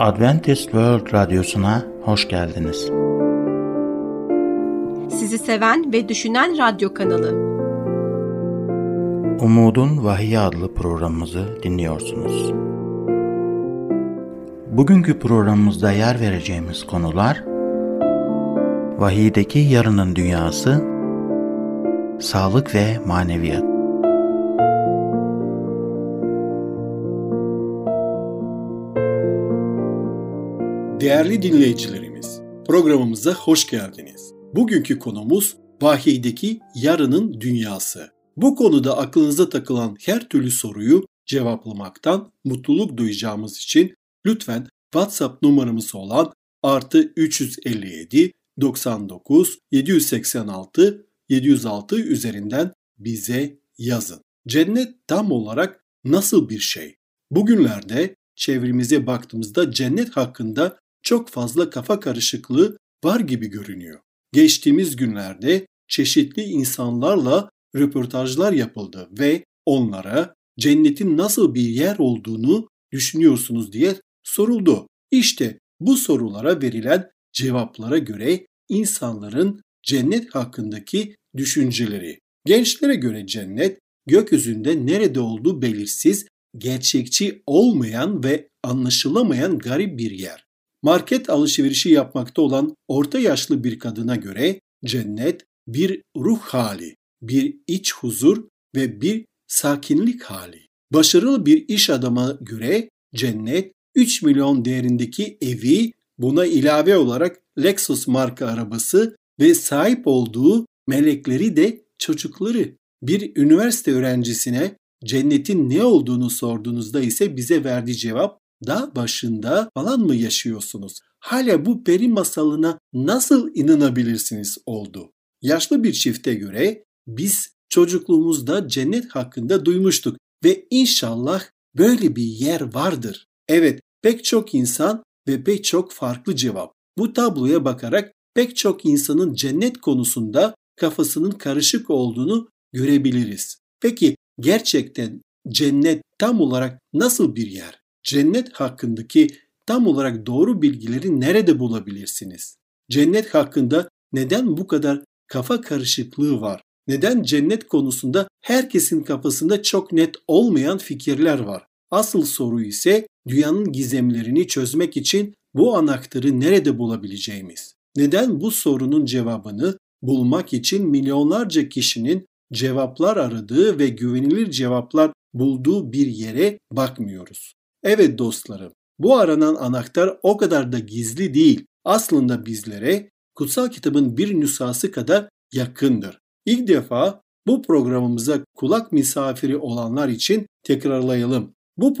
Adventist World Radyosu'na hoş geldiniz. Sizi seven ve düşünen radyo kanalı. Umudun Vahiy adlı programımızı dinliyorsunuz. Bugünkü programımızda yer vereceğimiz konular: Vahiydeki yarının dünyası, sağlık ve maneviyat. Değerli dinleyicilerimiz, programımıza hoş geldiniz. Bugünkü konumuz vahiydeki yarının dünyası. Bu konuda aklınıza takılan her türlü soruyu cevaplamaktan mutluluk duyacağımız için lütfen WhatsApp numaramız olan +357 99 786 706 üzerinden bize yazın. Cennet tam olarak nasıl bir şey? Bugünlerde çevremize baktığımızda cennet hakkında çok fazla kafa karışıklığı var gibi görünüyor. Geçtiğimiz günlerde çeşitli insanlarla röportajlar yapıldı ve onlara cennetin nasıl bir yer olduğunu düşünüyorsunuz diye soruldu. İşte bu sorulara verilen cevaplara göre insanların cennet hakkındaki düşünceleri. Gençlere göre cennet gökyüzünde nerede olduğu belirsiz, gerçekçi olmayan ve anlaşılamayan garip bir yer. Market alışverişi yapmakta olan orta yaşlı bir kadına göre cennet bir ruh hali, bir iç huzur ve bir sakinlik hali. Başarılı bir iş adamına göre cennet 3 milyon değerindeki evi, buna ilave olarak Lexus marka arabası ve sahip olduğu melekleri de çocukları. Bir üniversite öğrencisine cennetin ne olduğunu sorduğunuzda ise bize verdiği cevap, dağ başında falan mı yaşıyorsunuz? Hala bu peri masalına nasıl inanabilirsiniz oldu. Yaşlı bir çifte göre biz çocukluğumuzda cennet hakkında duymuştuk ve inşallah böyle bir yer vardır. Evet, pek çok insan ve pek çok farklı cevap. Bu tabloya bakarak pek çok insanın cennet konusunda kafasının karışık olduğunu görebiliriz. Peki gerçekten cennet tam olarak nasıl bir yer? Cennet hakkındaki tam olarak doğru bilgileri nerede bulabilirsiniz? Cennet hakkında neden bu kadar kafa karışıklığı var? Neden cennet konusunda herkesin kafasında çok net olmayan fikirler var? Asıl soru ise dünyanın gizemlerini çözmek için bu anahtarı nerede bulabileceğimiz? Neden bu sorunun cevabını bulmak için milyonlarca kişinin cevaplar aradığı ve güvenilir cevaplar bulduğu bir yere bakmıyoruz? Evet dostlarım, bu aranan anahtar o kadar da gizli değil. Aslında bizlere Kutsal Kitabın bir nüshası kadar yakındır. İlk defa bu programımıza kulak misafiri olanlar için tekrarlayalım. Bu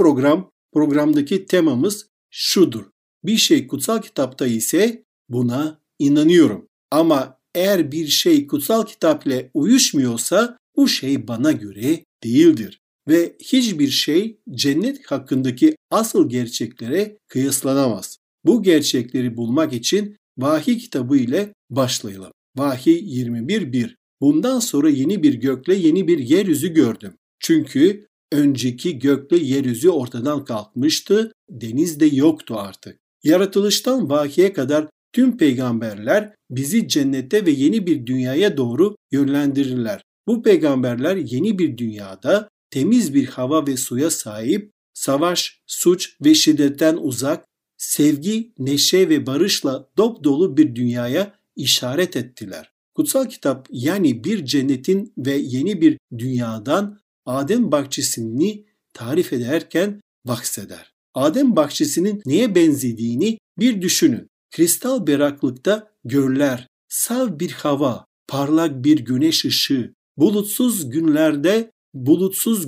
programdaki temamız şudur: bir şey kutsal kitapta ise buna inanıyorum. Ama eğer bir şey kutsal kitap ile uyuşmuyorsa bu şey bana göre değildir. Ve hiçbir şey cennet hakkındaki asıl gerçeklere kıyaslanamaz. Bu gerçekleri bulmak için Vahiy kitabı ile başlayalım. Vahiy 21:1. Bundan sonra yeni bir gökle yeni bir yeryüzü gördüm. Çünkü önceki gökle yeryüzü ortadan kalkmıştı, deniz de yoktu artık. Yaratılıştan Vahiy'e kadar tüm peygamberler bizi cennete ve yeni bir dünyaya doğru yönlendirirler. Bu peygamberler yeni bir dünyada temiz bir hava ve suya sahip, savaş, suç ve şiddetten uzak, sevgi, neşe ve barışla dopdolu bir dünyaya işaret ettiler. Kutsal kitap yani bir cennetin ve yeni bir dünyadan Adem bahçesini tarif ederken bahseder. Adem bahçesinin neye benzediğini bir düşünün. Kristal berraklıkta göller, saf bir hava, parlak bir güneş ışığı, bulutsuz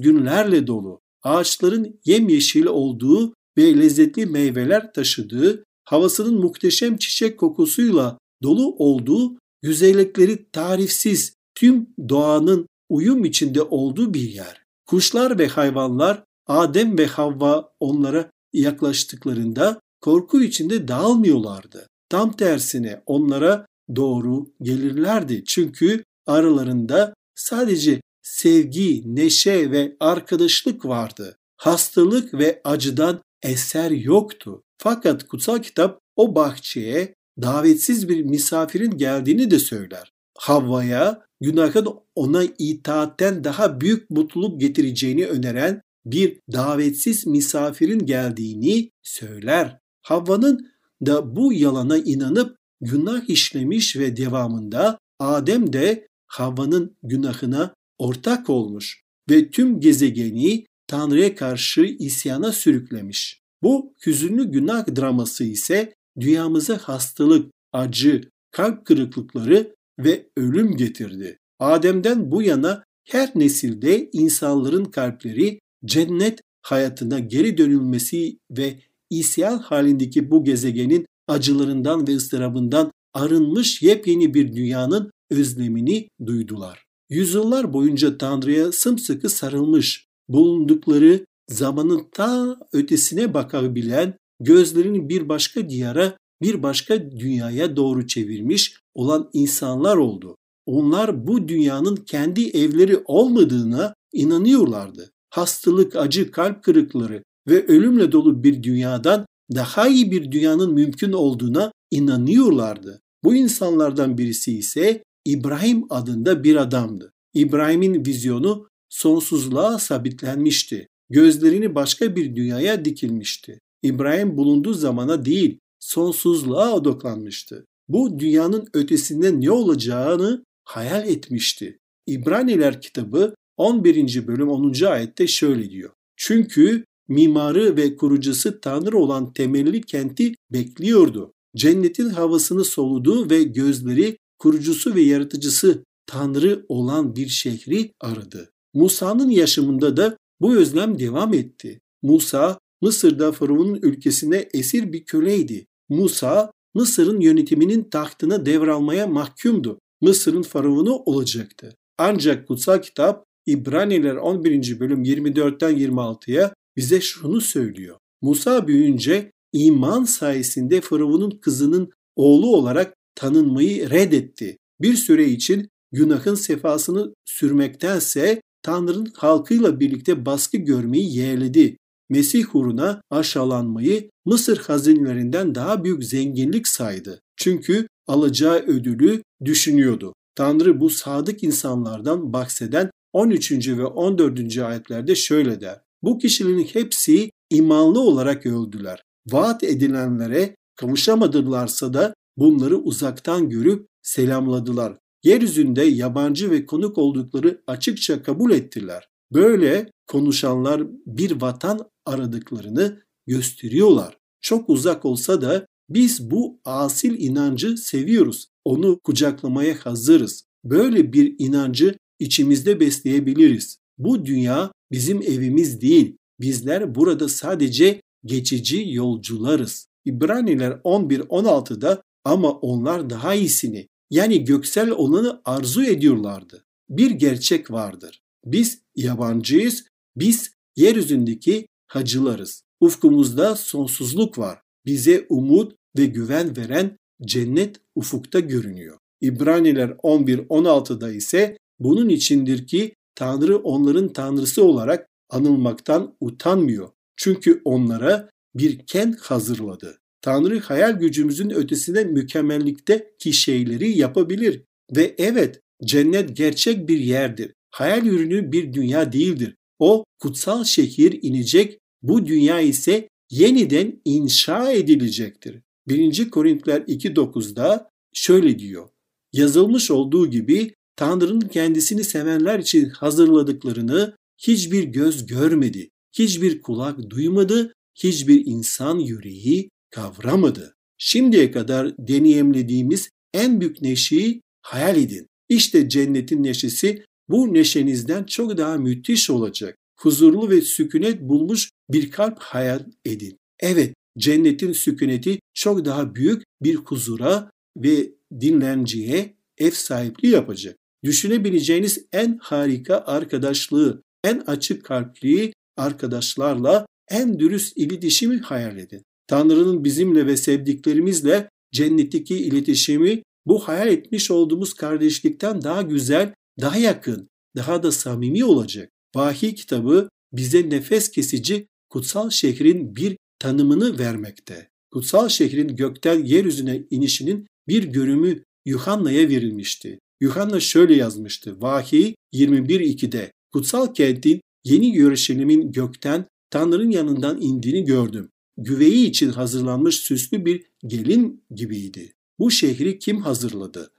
günlerle dolu, ağaçların yemyeşil olduğu ve lezzetli meyveler taşıdığı, havasının muhteşem çiçek kokusuyla dolu olduğu, güzellikleri tarifsiz, tüm doğanın uyum içinde olduğu bir yer. Kuşlar ve hayvanlar Adem ve Havva onlara yaklaştıklarında korku içinde dağılmıyorlardı. Tam tersine onlara doğru gelirlerdi. Çünkü aralarında sadece sevgi, neşe ve arkadaşlık vardı. Hastalık ve acıdan eser yoktu. Fakat kutsal kitap o bahçeye davetsiz bir misafirin geldiğini de söyler. Havva'ya günahın ona itaatten daha büyük mutluluk getireceğini öneren bir davetsiz misafirin geldiğini söyler. Havva'nın da bu yalana inanıp günah işlemiş ve devamında Adem de Havva'nın günahına ortak olmuş ve tüm gezegeni Tanrı'ya karşı isyana sürüklemiş. Bu hüzünlü günah draması ise dünyamıza hastalık, acı, kalp kırıklıkları ve ölüm getirdi. Adem'den bu yana her nesilde insanların kalpleri cennet hayatına geri dönülmesi ve isyan halindeki bu gezegenin acılarından ve ıstırabından arınmış yepyeni bir dünyanın özlemini duydular. Yüzyıllar boyunca Tanrı'ya sımsıkı sarılmış, bulundukları zamanın ta ötesine bakabilen, gözlerini bir başka diyara, bir başka dünyaya doğru çevirmiş olan insanlar oldu. Onlar bu dünyanın kendi evleri olmadığına inanıyorlardı. Hastalık, acı, kalp kırıkları ve ölümle dolu bir dünyadan daha iyi bir dünyanın mümkün olduğuna inanıyorlardı. Bu insanlardan birisi ise İbrahim adında bir adamdı. İbrahim'in vizyonu sonsuzluğa sabitlenmişti. Gözlerini başka bir dünyaya dikilmişti. İbrahim bulunduğu zamana değil, sonsuzluğa odaklanmıştı. Bu dünyanın ötesinde ne olacağını hayal etmişti. İbraniler kitabı 11. bölüm 10. ayette şöyle diyor. Çünkü mimarı ve kurucusu Tanrı olan temelli kenti bekliyordu. Cennetin havasını soludu ve gözleri kurucusu ve yaratıcısı Tanrı olan bir şehri aradı. Musa'nın yaşamında da bu özlem devam etti. Musa, Mısır'da Firavun'un ülkesine esir bir köleydi. Musa, Mısır'ın yönetiminin tahtına devralmaya mahkumdu. Mısır'ın Firavunu olacaktı. Ancak kutsal kitap İbraniler 11. bölüm 24'ten 26'ya bize şunu söylüyor. Musa büyüyünce iman sayesinde Firavun'un kızının oğlu olarak tanınmayı reddetti. Bir süre için günahın sefasını sürmektense Tanrı'nın halkıyla birlikte baskı görmeyi yeğledi. Mesih uğruna aşağılanmayı Mısır hazinelerinden daha büyük zenginlik saydı. Çünkü alacağı ödülü düşünüyordu. Tanrı bu sadık insanlardan bahseden 13. ve 14. ayetlerde şöyle der. Bu kişilerin hepsi imanlı olarak öldüler. Vaat edilenlere kavuşamadılarsa da bunları uzaktan görüp selamladılar. Yeryüzünde yabancı ve konuk oldukları açıkça kabul ettiler. Böyle konuşanlar bir vatan aradıklarını gösteriyorlar. Çok uzak olsa da biz bu asil inancı seviyoruz. Onu kucaklamaya hazırız. Böyle bir inancı içimizde besleyebiliriz. Bu dünya bizim evimiz değil. Bizler burada sadece geçici yolcularız. İbraniler 11-16'da ama onlar daha iyisini, yani göksel olanı arzu ediyorlardı. Bir gerçek vardır. Biz yabancıyız, biz yeryüzündeki hacılarız. Ufkumuzda sonsuzluk var. Bize umut ve güven veren cennet ufukta görünüyor. İbraniler 11-16'da ise bunun içindir ki Tanrı onların Tanrısı olarak anılmaktan utanmıyor. Çünkü onlara bir kent hazırladı. Tanrı hayal gücümüzün ötesine mükemmellikteki şeyleri yapabilir. Ve evet, cennet gerçek bir yerdir. Hayal ürünü bir dünya değildir. O kutsal şehir inecek, bu dünya ise yeniden inşa edilecektir. 1. Korintliler 2:9'da şöyle diyor. Yazılmış olduğu gibi Tanrı'nın kendisini sevenler için hazırladıklarını hiçbir göz görmedi, hiçbir kulak duymadı, hiçbir insan yüreği kavramadı. Şimdiye kadar deneyimlediğimiz en büyük neşeyi hayal edin. İşte cennetin neşesi bu neşenizden çok daha müthiş olacak. Huzurlu ve sükunet bulmuş bir kalp hayal edin. Evet, cennetin sükuneti çok daha büyük bir huzura ve dinlenciye ev sahipliği yapacak. Düşünebileceğiniz en harika arkadaşlığı, en açık kalpli arkadaşlarla en dürüst iletişimi hayal edin. Tanrı'nın bizimle ve sevdiklerimizle cennetteki iletişimi bu hayal etmiş olduğumuz kardeşlikten daha güzel, daha yakın, daha da samimi olacak. Vahiy kitabı bize nefes kesici kutsal şehrin bir tanımını vermekte. Kutsal şehrin gökten yeryüzüne inişinin bir görünümü Yuhanna'ya verilmişti. Yuhanna şöyle yazmıştı: Vahiy 21:2'de kutsal kentin yeni Yeruşalim'in gökten Tanrı'nın yanından indiğini gördüm. Güveyi için hazırlanmış süslü bir gelin gibiydi. Bu şehri kim hazırladı?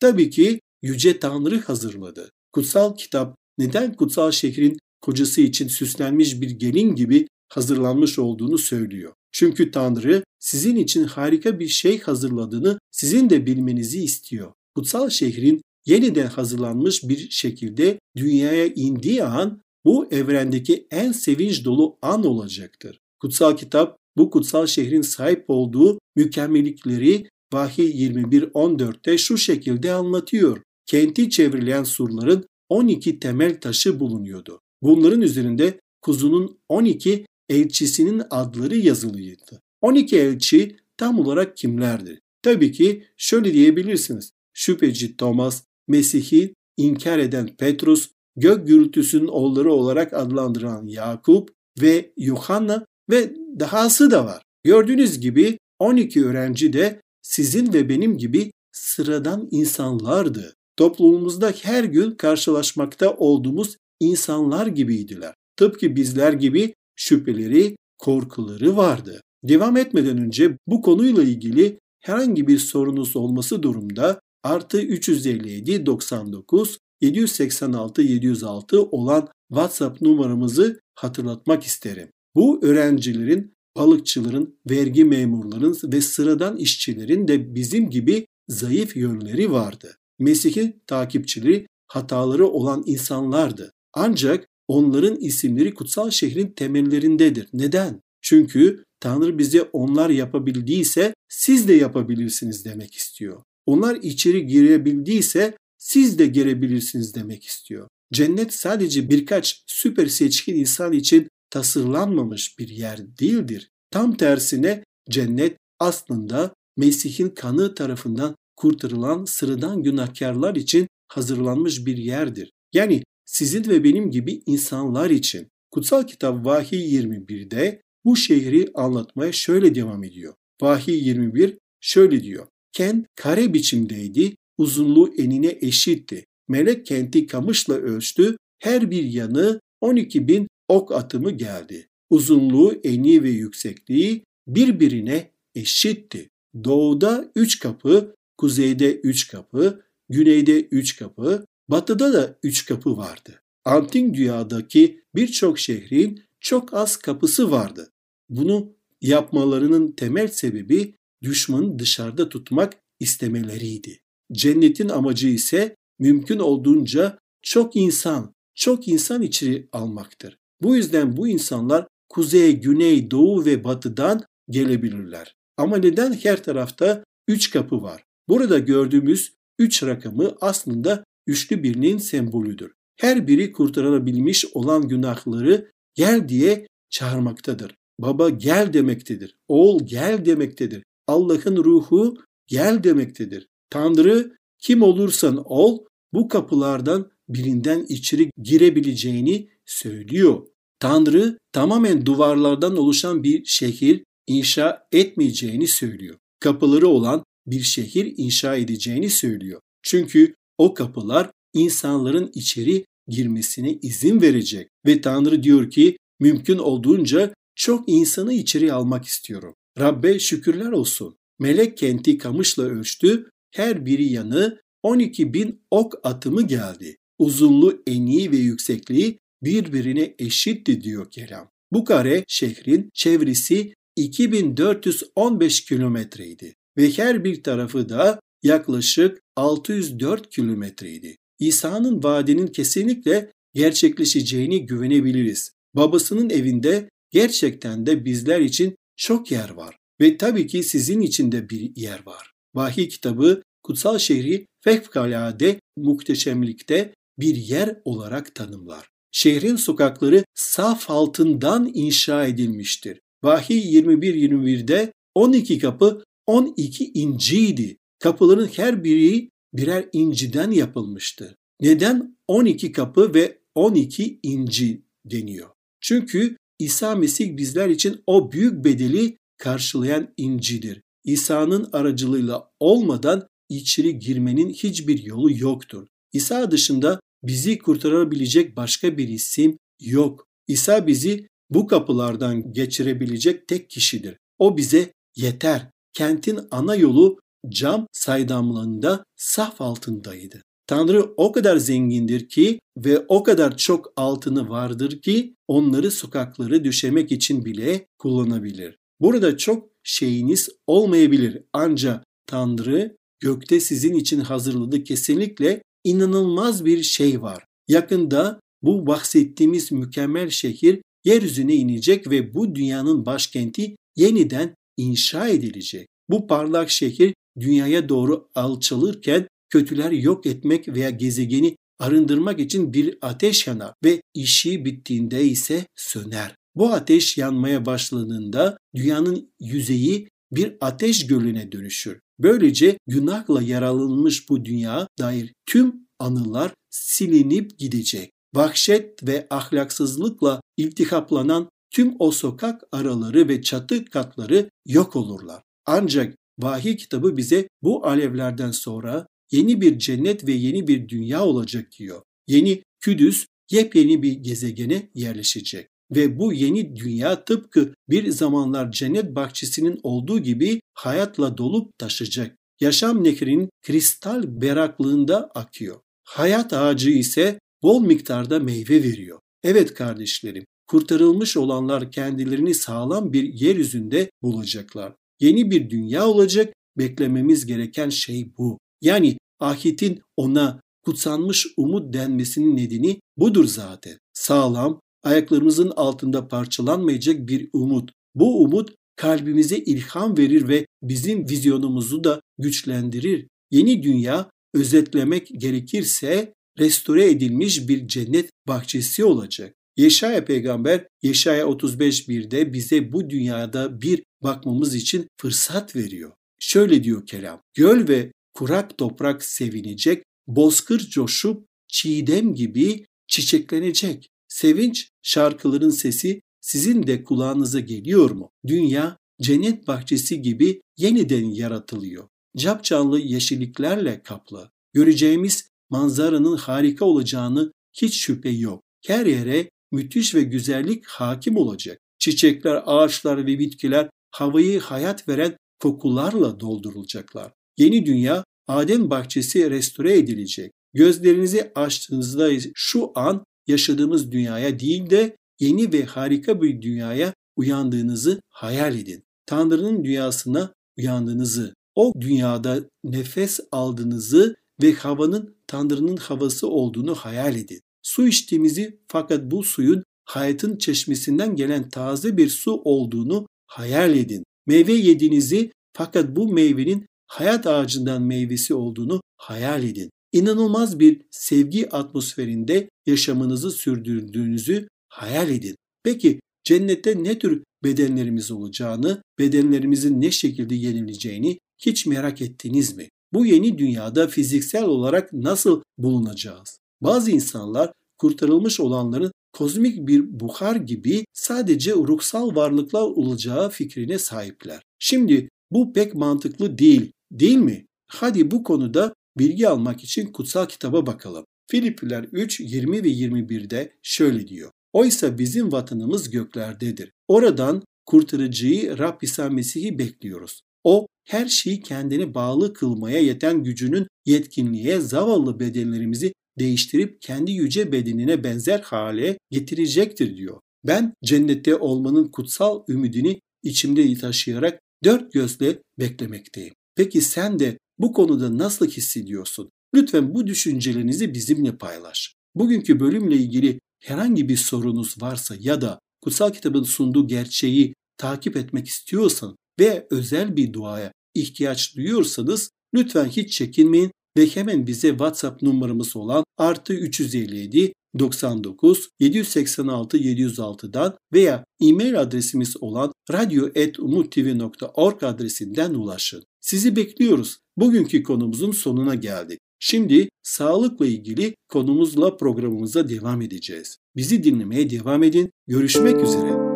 Tabii ki Yüce Tanrı hazırladı. Kutsal kitap neden kutsal şehrin kocası için süslenmiş bir gelin gibi hazırlanmış olduğunu söylüyor. Çünkü Tanrı sizin için harika bir şey hazırladığını sizin de bilmenizi istiyor. Kutsal şehrin yeniden hazırlanmış bir şekilde dünyaya indiği an bu evrendeki en sevinç dolu an olacaktır. Kutsal kitap bu kutsal şehrin sahip olduğu mükemmellikleri Vahiy 21:14'te şu şekilde anlatıyor. Kenti çevrilen surların 12 temel taşı bulunuyordu. Bunların üzerinde kuzunun 12 elçisinin adları yazılıydı. 12 elçi tam olarak kimlerdir? Tabii ki şöyle diyebilirsiniz. Şüpheci Thomas, Mesih'i inkar eden Petrus, gök gürültüsünün oğulları olarak adlandırılan Yakup ve Yuhanna ve dahası da var. Gördüğünüz gibi 12 öğrenci de sizin ve benim gibi sıradan insanlardı. Toplumumuzda her gün karşılaşmakta olduğumuz insanlar gibiydiler. Tıpkı bizler gibi şüpheleri, korkuları vardı. Devam etmeden önce bu konuyla ilgili herhangi bir sorunuz olması durumda +357 99 786 706 olan WhatsApp numaramızı hatırlatmak isterim. Bu öğrencilerin, balıkçıların, vergi memurlarının ve sıradan işçilerin de bizim gibi zayıf yönleri vardı. Mesih'in takipçileri hataları olan insanlardı. Ancak onların isimleri kutsal şehrin temellerindedir. Neden? Çünkü Tanrı bize onlar yapabildiyse siz de yapabilirsiniz demek istiyor. Onlar içeri girebildiyse siz de girebilirsiniz demek istiyor. Cennet sadece birkaç süper seçkin insan için tasarlanmamış bir yer değildir. Tam tersine cennet aslında Mesih'in kanı tarafından kurtarılan sıradan günahkarlar için hazırlanmış bir yerdir. Yani sizin ve benim gibi insanlar için. Kutsal kitap Vahiy 21'de bu şehri anlatmaya şöyle devam ediyor. Vahiy 21 şöyle diyor. Kent kare biçimdeydi, uzunluğu enine eşitti. Melek kenti kamışla ölçtü, her bir yanı 12.000 ok atımı geldi. Uzunluğu, eni ve yüksekliği birbirine eşitti. Doğuda 3 kapı, kuzeyde 3 kapı, güneyde 3 kapı, batıda da 3 kapı vardı. Antik dünyadaki birçok şehrin çok az kapısı vardı. Bunu yapmalarının temel sebebi düşmanı dışarıda tutmak istemeleriydi. Cennetin amacı ise mümkün olduğunca çok insan içeri almaktır. Bu yüzden bu insanlar kuzey, güney, doğu ve batıdan gelebilirler. Ama neden her tarafta 3 kapı var? Burada gördüğümüz 3 rakamı aslında üçlü birliğin sembolüdür. Her biri kurtarılabilmiş olan günahları gel diye çağırmaktadır. Baba gel demektedir. Oğul gel demektedir. Allah'ın ruhu gel demektedir. Tanrı kim olursan ol bu kapılardan birinden içeri girebileceğini söylüyor. Tanrı tamamen duvarlardan oluşan bir şehir inşa etmeyeceğini söylüyor. Kapıları olan bir şehir inşa edeceğini söylüyor. Çünkü o kapılar insanların içeri girmesine izin verecek. Ve Tanrı diyor ki mümkün olduğunca çok insanı içeri almak istiyorum. Rabbe şükürler olsun. Melek kenti kamışla ölçtü. Her biri yanı 12.000 ok atımı geldi. Uzunluğu, eniği ve yüksekliği birbirine eşitti diyor kelam. Bu kare şehrin çevresi 2415 kilometreydi. Ve her bir tarafı da yaklaşık 604 kilometreydi. İsa'nın vaadinin kesinlikle gerçekleşeceğini güvenebiliriz. Babasının evinde gerçekten de bizler için çok yer var ve tabii ki sizin için de bir yer var. Vahiy kitabı kutsal şehri fevkalade muhteşemlikte bir yer olarak tanımlar. Şehrin sokakları saf altından inşa edilmiştir. Vahiy 21:21'de 12 kapı 12 inciydi. Kapıların her biri birer inciden yapılmıştı. Neden 12 kapı ve 12 inci deniyor? Çünkü İsa Mesih bizler için o büyük bedeli karşılayan İncil'dir. İsa'nın aracılığıyla olmadan içeri girmenin hiçbir yolu yoktur. İsa dışında bizi kurtarabilecek başka bir isim yok. İsa bizi bu kapılardan geçirebilecek tek kişidir. O bize yeter. Kentin ana yolu Cam saydamlığında saf altındaydı. Tanrı o kadar zengindir ki ve o kadar çok altını vardır ki onları sokakları döşemek için bile kullanabilir. Burada çok şeyiniz olmayabilir ancak Tanrı gökte sizin için hazırladığı kesinlikle inanılmaz bir şey var. Yakında bu bahsettiğimiz mükemmel şehir yeryüzüne inecek ve bu dünyanın başkenti yeniden inşa edilecek. Bu parlak şehir dünyaya doğru alçalırken kötüler yok etmek veya gezegeni arındırmak için bir ateş yanar ve işi bittiğinde ise söner. Bu ateş yanmaya başladığında dünyanın yüzeyi bir ateş gölüne dönüşür. Böylece günahla yaralanmış bu dünya dair tüm anılar silinip gidecek. Vahşet ve ahlaksızlıkla iltihaplanan tüm o sokak araları ve çatı katları yok olurlar. Ancak Vahiy kitabı bize bu alevlerden sonra yeni bir cennet ve yeni bir dünya olacak diyor. Yeni Küdüs yepyeni bir gezegene yerleşecek. Ve bu yeni dünya tıpkı bir zamanlar cennet bahçesinin olduğu gibi hayatla dolup taşacak. Yaşam nehrinin kristal berraklığında akıyor. Hayat ağacı ise bol miktarda meyve veriyor. Evet kardeşlerim, kurtarılmış olanlar kendilerini sağlam bir yeryüzünde bulacaklar. Yeni bir dünya olacak, beklememiz gereken şey bu. Yani ahiretin ona kutsanmış umut denmesinin nedeni budur zaten. Sağlam, ayaklarımızın altında parçalanmayacak bir umut. Bu umut kalbimize ilham verir ve bizim vizyonumuzu da güçlendirir. Yeni dünya, özetlemek gerekirse, restore edilmiş bir cennet bahçesi olacak. Yeşaya peygamber Yeşaya 35:1'de bize bu dünyada bir bakmamız için fırsat veriyor. Şöyle diyor kelam: göl ve kurak toprak sevinecek, bozkır coşup çiğdem gibi çiçeklenecek. Sevinç şarkıların sesi sizin de kulağınıza geliyor mu? Dünya cennet bahçesi gibi yeniden yaratılıyor. Capcanlı yeşilliklerle kaplı. Göreceğimiz manzaranın harika olacağını hiç şüphe yok. Her yere müthiş ve güzellik hakim olacak. Çiçekler, ağaçlar ve bitkiler havayı hayat veren kokularla doldurulacaklar. Yeni dünya, Adem bahçesi restore edilecek. Gözlerinizi açtığınızda şu an yaşadığımız dünyaya değil de yeni ve harika bir dünyaya uyandığınızı hayal edin. Tanrı'nın dünyasına uyandığınızı, o dünyada nefes aldığınızı ve havanın Tanrı'nın havası olduğunu hayal edin. Su içtiğimizi fakat bu suyun hayatın çeşmesinden gelen taze bir su olduğunu hayal edin. Meyve yediğinizi fakat bu meyvenin hayat ağacından meyvesi olduğunu hayal edin. İnanılmaz bir sevgi atmosferinde yaşamınızı sürdürdüğünüzü hayal edin. Peki cennette ne tür bedenlerimiz olacağını, bedenlerimizin ne şekilde yenileceğini hiç merak ettiniz mi? Bu yeni dünyada fiziksel olarak nasıl bulunacağız? Bazı insanlar kurtarılmış olanların kozmik bir buhar gibi sadece ruhsal varlıklar olacağı fikrine sahipler. Şimdi bu pek mantıklı değil, değil mi? Hadi bu konuda bilgi almak için kutsal kitaba bakalım. Filipililer 3:20 ve 21'de şöyle diyor: oysa bizim vatanımız göklerdedir. Oradan kurtarıcıyı Rab İsa Mesih'i bekliyoruz. O her şeyi kendine bağlı kılmaya yeten gücünün yetkinliğe zavallı bedenlerimizi değiştirip kendi yüce bedenine benzer hale getirecektir diyor. Ben cennette olmanın kutsal ümidini içimde taşıyarak dört gözle beklemekteyim. Peki sen de bu konuda nasıl hissediyorsun? Lütfen bu düşüncelerinizi bizimle paylaş. Bugünkü bölümle ilgili herhangi bir sorunuz varsa ya da kutsal kitabın sunduğu gerçeği takip etmek istiyorsan ve özel bir duaya ihtiyaç duyuyorsanız lütfen hiç çekinmeyin ve hemen bize WhatsApp numaramız olan +357 99 786 706'dan veya e-mail adresimiz olan radyo@umuttv.org adresinden ulaşın. Sizi bekliyoruz. Bugünkü konumuzun sonuna geldik. Şimdi sağlıkla ilgili konumuzla programımıza devam edeceğiz. Bizi dinlemeye devam edin. Görüşmek üzere.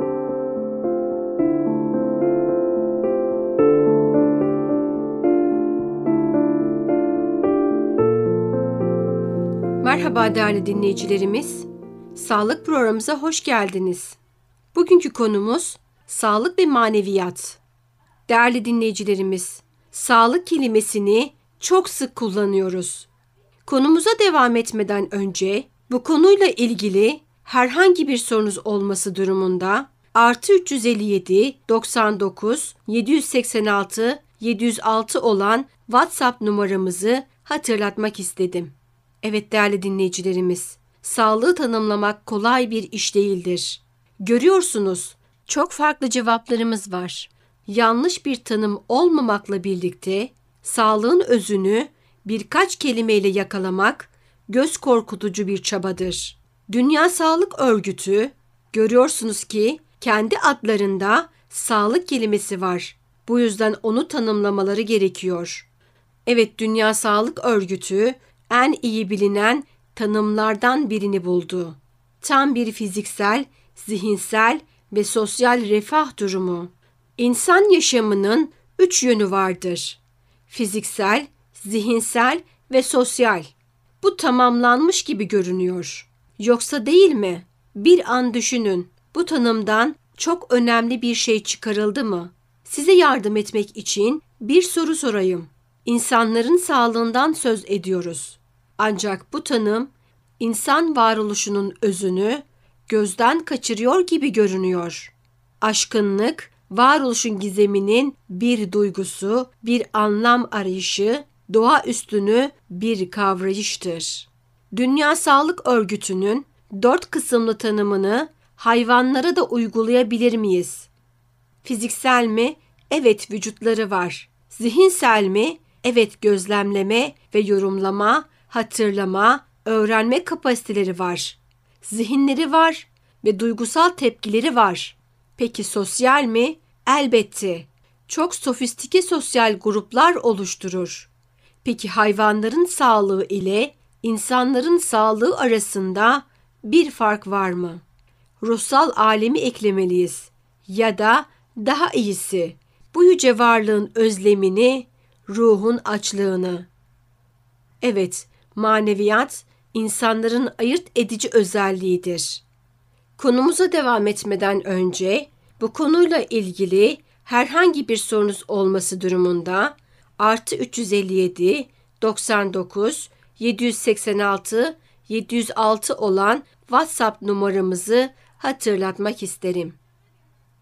Merhaba değerli dinleyicilerimiz, sağlık programımıza hoş geldiniz. Bugünkü konumuz sağlık ve maneviyat. Değerli dinleyicilerimiz, sağlık kelimesini çok sık kullanıyoruz. Konumuza devam etmeden önce bu konuyla ilgili herhangi bir sorunuz olması durumunda +357 99 786 706 olan WhatsApp numaramızı hatırlatmak istedim. Evet değerli dinleyicilerimiz, sağlığı tanımlamak kolay bir iş değildir. Görüyorsunuz, çok farklı cevaplarımız var. Yanlış bir tanım olmamakla birlikte sağlığın özünü birkaç kelimeyle yakalamak göz korkutucu bir çabadır. Dünya Sağlık Örgütü, görüyorsunuz ki kendi adlarında sağlık kelimesi var. Bu yüzden onu tanımlamaları gerekiyor. Evet, Dünya Sağlık Örgütü en iyi bilinen tanımlardan birini buldu. Tam bir fiziksel, zihinsel ve sosyal refah durumu. İnsan yaşamının 3 yönü vardır: fiziksel, zihinsel ve sosyal. Bu tamamlanmış gibi görünüyor. Yoksa değil mi? Bir an düşünün. Bu tanımdan çok önemli bir şey çıkarıldı mı? Size yardım etmek için bir soru sorayım. İnsanların sağlığından söz ediyoruz. Ancak bu tanım insan varoluşunun özünü gözden kaçırıyor gibi görünüyor. Aşkınlık, varoluşun gizeminin bir duygusu, bir anlam arayışı, doğa üstünü bir kavrayıştır. Dünya Sağlık Örgütü'nün 4 kısımlı tanımını hayvanlara da uygulayabilir miyiz? Fiziksel mi? Evet, vücutları var. Zihinsel mi? Evet, gözlemleme ve yorumlama, hatırlama, öğrenme kapasiteleri var. Zihinleri var ve duygusal tepkileri var. Peki sosyal mi? Elbette. Çok sofistike sosyal gruplar oluşturur. Peki hayvanların sağlığı ile insanların sağlığı arasında bir fark var mı? Ruhsal alemi eklemeliyiz. Ya da daha iyisi, bu yüce varlığın özlemini, ruhun açlığını. Evet, maneviyat insanların ayırt edici özelliğidir. Konumuza devam etmeden önce bu konuyla ilgili herhangi bir sorunuz olması durumunda +357 99 786 706 olan WhatsApp numaramızı hatırlatmak isterim.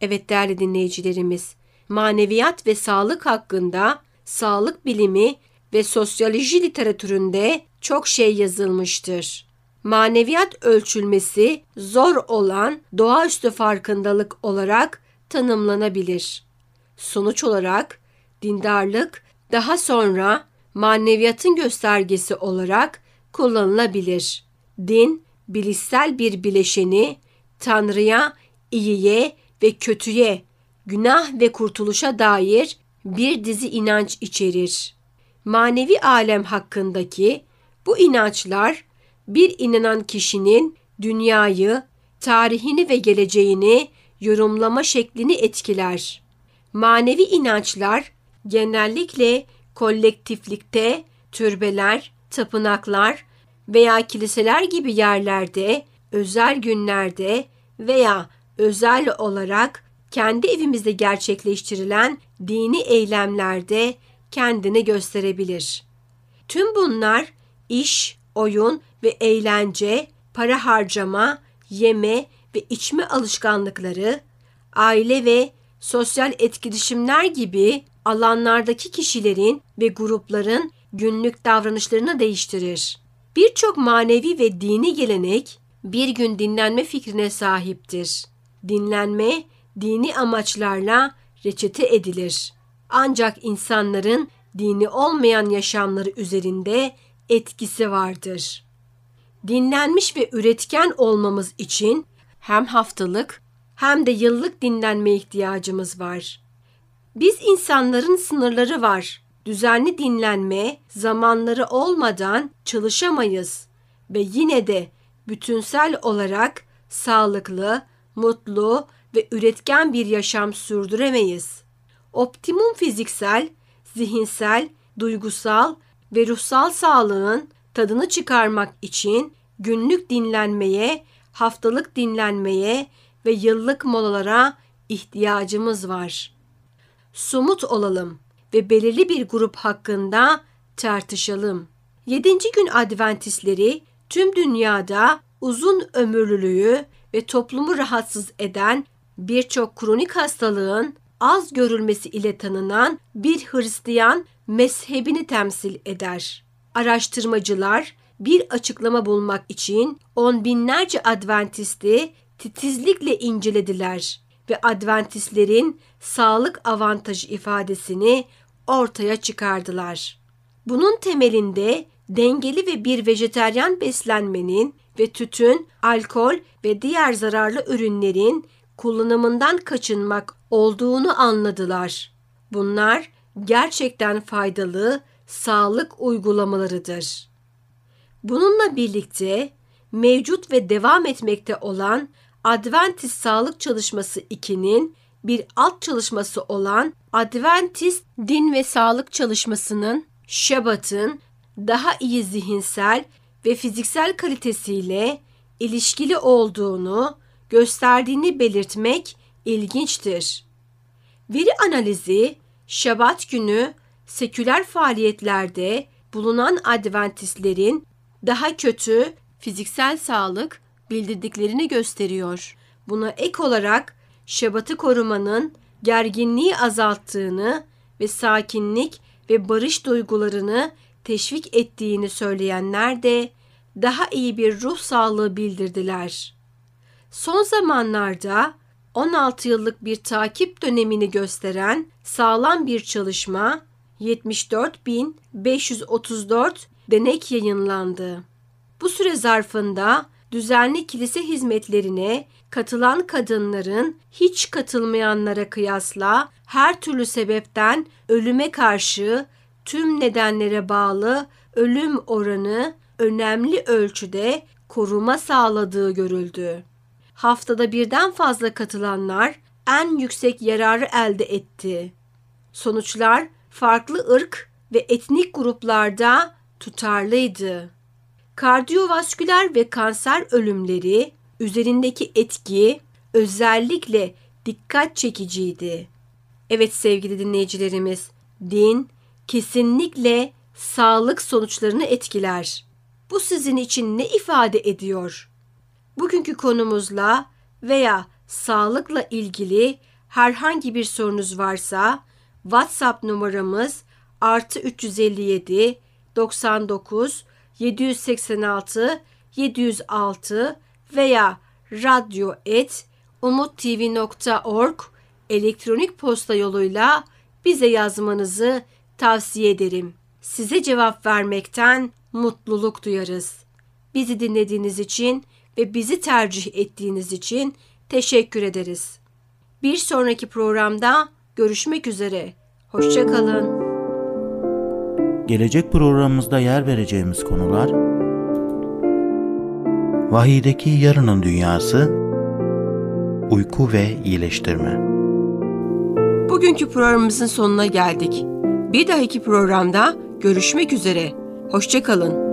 Evet değerli dinleyicilerimiz, maneviyat ve sağlık hakkında sağlık bilimi ve sosyoloji literatüründe çok şey yazılmıştır. Maneviyat ölçülmesi zor olan doğaüstü farkındalık olarak tanımlanabilir. Sonuç olarak dindarlık daha sonra maneviyatın göstergesi olarak kullanılabilir. Din, bilişsel bir bileşeni Tanrı'ya, iyiye ve kötüye, günah ve kurtuluşa dair bir dizi inanç içerir. Manevi alem hakkındaki bu inançlar bir inanan kişinin dünyayı, tarihini ve geleceğini yorumlama şeklini etkiler. Manevi inançlar genellikle kolektiflikte, türbeler, tapınaklar veya kiliseler gibi yerlerde, özel günlerde veya özel olarak kendi evimizde gerçekleştirilen dini eylemlerde kendini gösterebilir. Tüm bunlar iş, oyun ve eğlence, para harcama, yeme ve içme alışkanlıkları, aile ve sosyal etkileşimler gibi alanlardaki kişilerin ve grupların günlük davranışlarını değiştirir. Birçok manevi ve dini gelenek bir gün dinlenme fikrine sahiptir. Dinlenme dini amaçlarla reçete edilir. Ancak insanların dini olmayan yaşamları üzerinde etkisi vardır. Dinlenmiş ve üretken olmamız için hem haftalık hem de yıllık dinlenmeye ihtiyacımız var. Biz insanların sınırları var. Düzenli dinlenme zamanları olmadan çalışamayız ve yine de bütünsel olarak sağlıklı, mutlu ve üretken bir yaşam sürdüremeyiz. Optimum fiziksel, zihinsel, duygusal ve ruhsal sağlığın tadını çıkarmak için günlük dinlenmeye, haftalık dinlenmeye ve yıllık molalara ihtiyacımız var. Somut olalım ve belirli bir grup hakkında tartışalım. 7. Gün Adventistleri tüm dünyada uzun ömürlülüğü ve toplumu rahatsız eden birçok kronik hastalığın az görülmesi ile tanınan bir Hristiyan mezhebini temsil eder. Araştırmacılar bir açıklama bulmak için on binlerce Adventisti titizlikle incelediler ve Adventistlerin sağlık avantajı ifadesini ortaya çıkardılar. Bunun temelinde dengeli ve bir vejetaryen beslenmenin ve tütün, alkol ve diğer zararlı ürünlerin kullanımından kaçınmak olduğunu anladılar. Bunlar gerçekten faydalı sağlık uygulamalarıdır. Bununla birlikte mevcut ve devam etmekte olan Adventist Sağlık Çalışması 2'nin bir alt çalışması olan Adventist Din ve Sağlık Çalışması'nın Şabat'ın daha iyi zihinsel ve fiziksel kalitesiyle ilişkili olduğunu gösterdiğini belirtmek ilginçtir. Veri analizi, Şabat günü seküler faaliyetlerde bulunan Adventistlerin daha kötü fiziksel sağlık bildirdiklerini gösteriyor. Buna ek olarak Şabat'ı korumanın gerginliği azalttığını ve sakinlik ve barış duygularını teşvik ettiğini söyleyenler de daha iyi bir ruh sağlığı bildirdiler. Son zamanlarda 16 yıllık bir takip dönemini gösteren sağlam bir çalışma 74.534 denek yayınlandı. Bu süre zarfında düzenli kilise hizmetlerine katılan kadınların hiç katılmayanlara kıyasla her türlü sebepten ölüme karşı tüm nedenlere bağlı ölüm oranı önemli ölçüde koruma sağladığı görüldü. Haftada birden fazla katılanlar en yüksek yararı elde etti. Sonuçlar farklı ırk ve etnik gruplarda tutarlıydı. Kardiyovasküler ve kanser ölümleri üzerindeki etki özellikle dikkat çekiciydi. Evet sevgili dinleyicilerimiz, din kesinlikle sağlık sonuçlarını etkiler. Bu sizin için ne ifade ediyor? Bugünkü konumuzla veya sağlıkla ilgili herhangi bir sorunuz varsa WhatsApp numaramız +357 99 786 706 veya radyo@umuttv.org elektronik posta yoluyla bize yazmanızı tavsiye ederim. Size cevap vermekten mutluluk duyarız. Bizi dinlediğiniz için ve bizi tercih ettiğiniz için teşekkür ederiz. Bir sonraki programda görüşmek üzere. Hoşça kalın. Gelecek programımızda yer vereceğimiz konular: Vahiydeki yarının dünyası, uyku ve iyileştirme. Bugünkü programımızın sonuna geldik. Bir dahaki programda görüşmek üzere. Hoşça kalın.